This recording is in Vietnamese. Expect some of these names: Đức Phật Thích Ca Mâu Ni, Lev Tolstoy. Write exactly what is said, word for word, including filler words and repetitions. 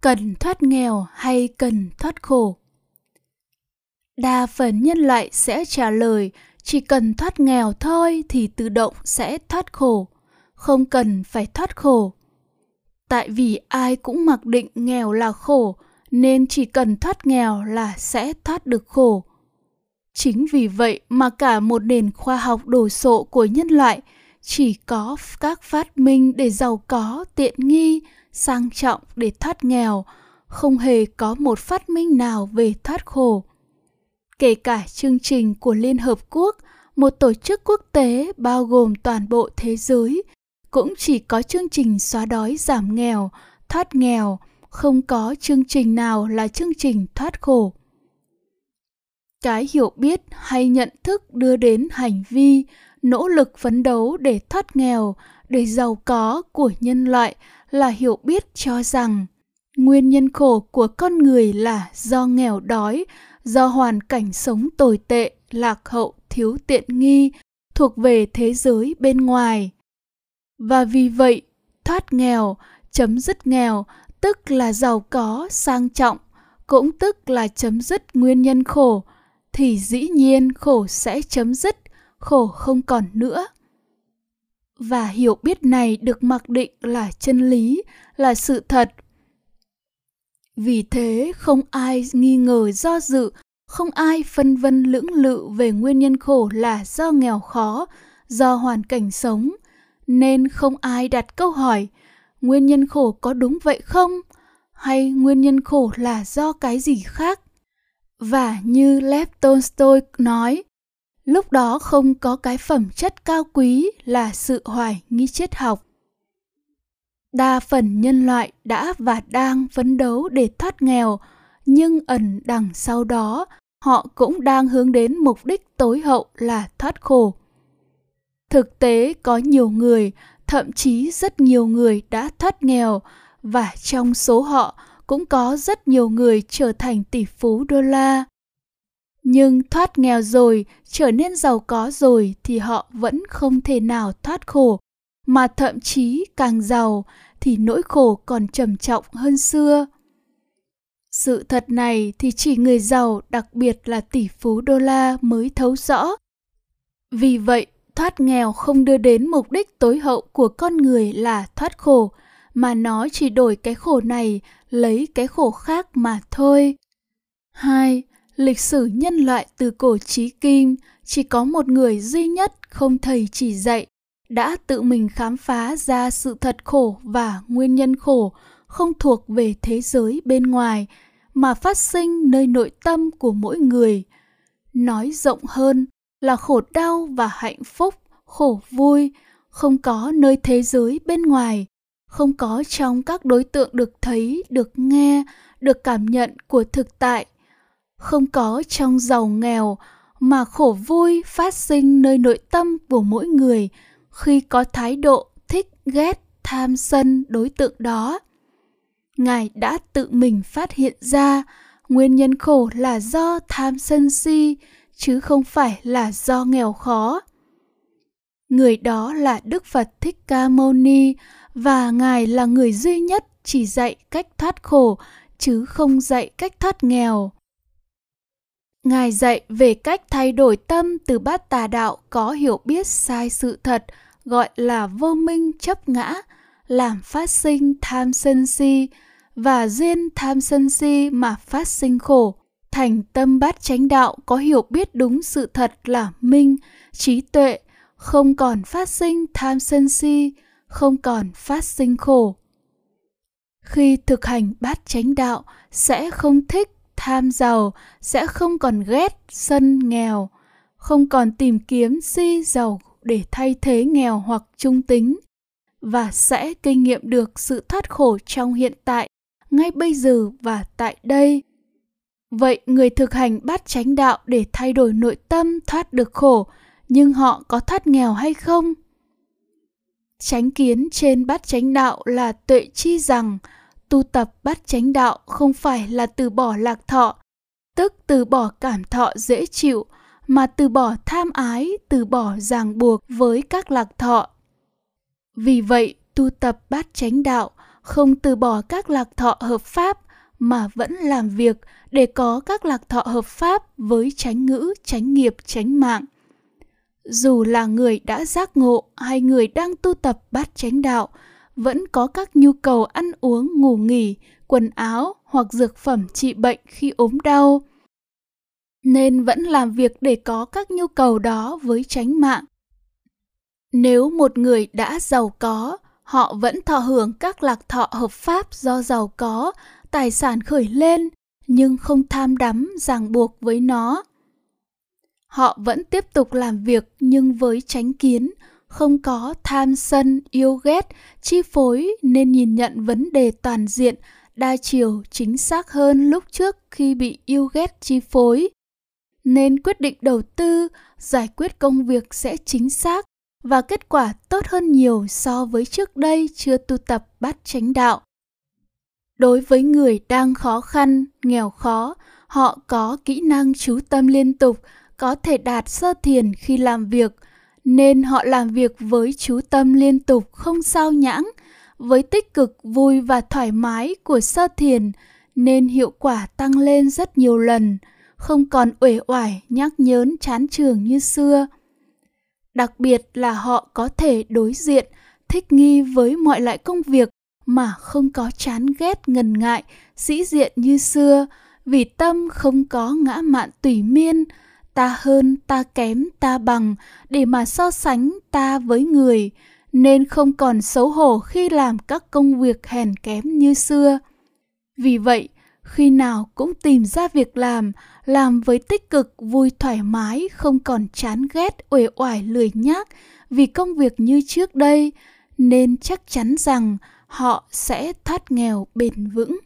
cần thoát nghèo hay cần thoát khổ? Đa phần nhân loại sẽ trả lời chỉ cần thoát nghèo thôi thì tự động sẽ thoát khổ, không cần phải thoát khổ. Tại vì ai cũng mặc định nghèo là khổ, nên chỉ cần thoát nghèo là sẽ thoát được khổ. Chính vì vậy mà cả một nền khoa học đồ sộ của nhân loại chỉ có các phát minh để giàu có, tiện nghi, sang trọng để thoát nghèo, không hề có một phát minh nào về thoát khổ. Kể cả chương trình của Liên Hợp Quốc, một tổ chức quốc tế bao gồm toàn bộ thế giới, cũng chỉ có chương trình xóa đói giảm nghèo, thoát nghèo, không có chương trình nào là chương trình thoát khổ. Cái hiểu biết hay nhận thức đưa đến hành vi, nỗ lực phấn đấu để thoát nghèo, để giàu có của nhân loại là hiểu biết cho rằng nguyên nhân khổ của con người là do nghèo đói, do hoàn cảnh sống tồi tệ, lạc hậu, thiếu tiện nghi, thuộc về thế giới bên ngoài. Và vì vậy, thoát nghèo, chấm dứt nghèo, tức là giàu có, sang trọng, cũng tức là chấm dứt nguyên nhân khổ, thì dĩ nhiên khổ sẽ chấm dứt, khổ không còn nữa. Và hiểu biết này được mặc định là chân lý, là sự thật. Vì thế, không ai nghi ngờ do dự, không ai phân vân lưỡng lự về nguyên nhân khổ là do nghèo khó, do hoàn cảnh sống, nên không ai đặt câu hỏi nguyên nhân khổ có đúng vậy không, hay nguyên nhân khổ là do cái gì khác. Và như Lev Tolstoy nói, lúc đó không có cái phẩm chất cao quý là sự hoài nghi triết học. Đa phần nhân loại đã và đang phấn đấu để thoát nghèo, nhưng ẩn đằng sau đó họ cũng đang hướng đến mục đích tối hậu là thoát khổ. Thực tế có nhiều người, thậm chí rất nhiều người đã thoát nghèo, và trong số họ cũng có rất nhiều người trở thành tỷ phú đô la. Nhưng thoát nghèo rồi, trở nên giàu có rồi thì họ vẫn không thể nào thoát khổ, mà thậm chí càng giàu thì nỗi khổ còn trầm trọng hơn xưa. Sự thật này thì chỉ người giàu, đặc biệt là tỷ phú đô la mới thấu rõ. Vì vậy, thoát nghèo không đưa đến mục đích tối hậu của con người là thoát khổ, mà nó chỉ đổi cái khổ này lấy cái khổ khác mà thôi. Hai, lịch sử nhân loại từ cổ chí kim chỉ có một người duy nhất không thầy chỉ dạy, đã tự mình khám phá ra sự thật khổ và nguyên nhân khổ không thuộc về thế giới bên ngoài mà phát sinh nơi nội tâm của mỗi người. Nói rộng hơn là khổ đau và hạnh phúc, khổ vui, không có nơi thế giới bên ngoài, không có trong các đối tượng được thấy, được nghe, được cảm nhận của thực tại, không có trong giàu nghèo, mà khổ vui phát sinh nơi nội tâm của mỗi người khi có thái độ thích, ghét, tham, sân đối tượng đó. Ngài đã tự mình phát hiện ra nguyên nhân khổ là do tham sân si, chứ không phải là do nghèo khó. Người đó là Đức Phật Thích Ca Mâu Ni, và Ngài là người duy nhất chỉ dạy cách thoát khổ, chứ không dạy cách thoát nghèo. Ngài dạy về cách thay đổi tâm từ bát tà đạo có hiểu biết sai sự thật, gọi là vô minh chấp ngã, làm phát sinh tham sân si, và duyên tham sân si mà phát sinh khổ, thành tâm bát chánh đạo có hiểu biết đúng sự thật là minh, trí tuệ, không còn phát sinh tham sân si, không còn phát sinh khổ. Khi thực hành bát chánh đạo sẽ không thích tham giàu, sẽ không còn ghét sân nghèo, không còn tìm kiếm si giàu để thay thế nghèo hoặc trung tính, và sẽ kinh nghiệm được sự thoát khổ trong hiện tại, ngay bây giờ và tại đây. Vậy người thực hành bát chánh đạo để thay đổi nội tâm thoát được khổ, nhưng họ có thoát nghèo hay không? Chánh kiến trên bát chánh đạo là tuệ chi rằng tu tập bát chánh đạo không phải là từ bỏ lạc thọ, tức từ bỏ cảm thọ dễ chịu, mà từ bỏ tham ái, từ bỏ ràng buộc với các lạc thọ. Vì vậy, tu tập bát chánh đạo không từ bỏ các lạc thọ hợp pháp mà vẫn làm việc để có các lạc thọ hợp pháp với chánh ngữ, chánh nghiệp, chánh mạng. Dù là người đã giác ngộ hay người đang tu tập bát chánh đạo, vẫn có các nhu cầu ăn uống, ngủ nghỉ, quần áo hoặc dược phẩm trị bệnh khi ốm đau. Nên vẫn làm việc để có các nhu cầu đó với chánh mạng. Nếu một người đã giàu có, họ vẫn thọ hưởng các lạc thọ hợp pháp do giàu có, tài sản khởi lên, nhưng không tham đắm, ràng buộc với nó. Họ vẫn tiếp tục làm việc nhưng với chánh kiến, không có tham sân, yêu ghét, chi phối nên nhìn nhận vấn đề toàn diện, đa chiều, chính xác hơn lúc trước khi bị yêu ghét chi phối. Nên quyết định đầu tư, giải quyết công việc sẽ chính xác và kết quả tốt hơn nhiều so với trước đây chưa tu tập bát chánh đạo. Đối với người đang khó khăn, nghèo khó, họ có kỹ năng chú tâm liên tục, có thể đạt sơ thiền khi làm việc, nên họ làm việc với chú tâm liên tục không sao nhãng, với tích cực vui và thoải mái của sơ thiền, nên hiệu quả tăng lên rất nhiều lần, không còn uể oải, nhác nhớn, chán chường như xưa. Đặc biệt là họ có thể đối diện, thích nghi với mọi loại công việc mà không có chán ghét, ngần ngại, sĩ diện như xưa, vì tâm không có ngã mạn tùy miên, ta hơn, ta kém, ta bằng, để mà so sánh ta với người, nên không còn xấu hổ khi làm các công việc hèn kém như xưa. Vì vậy, khi nào cũng tìm ra việc làm, làm với tích cực, vui, thoải mái, không còn chán ghét, uể oải, lười nhác vì công việc như trước đây, nên chắc chắn rằng họ sẽ thoát nghèo bền vững.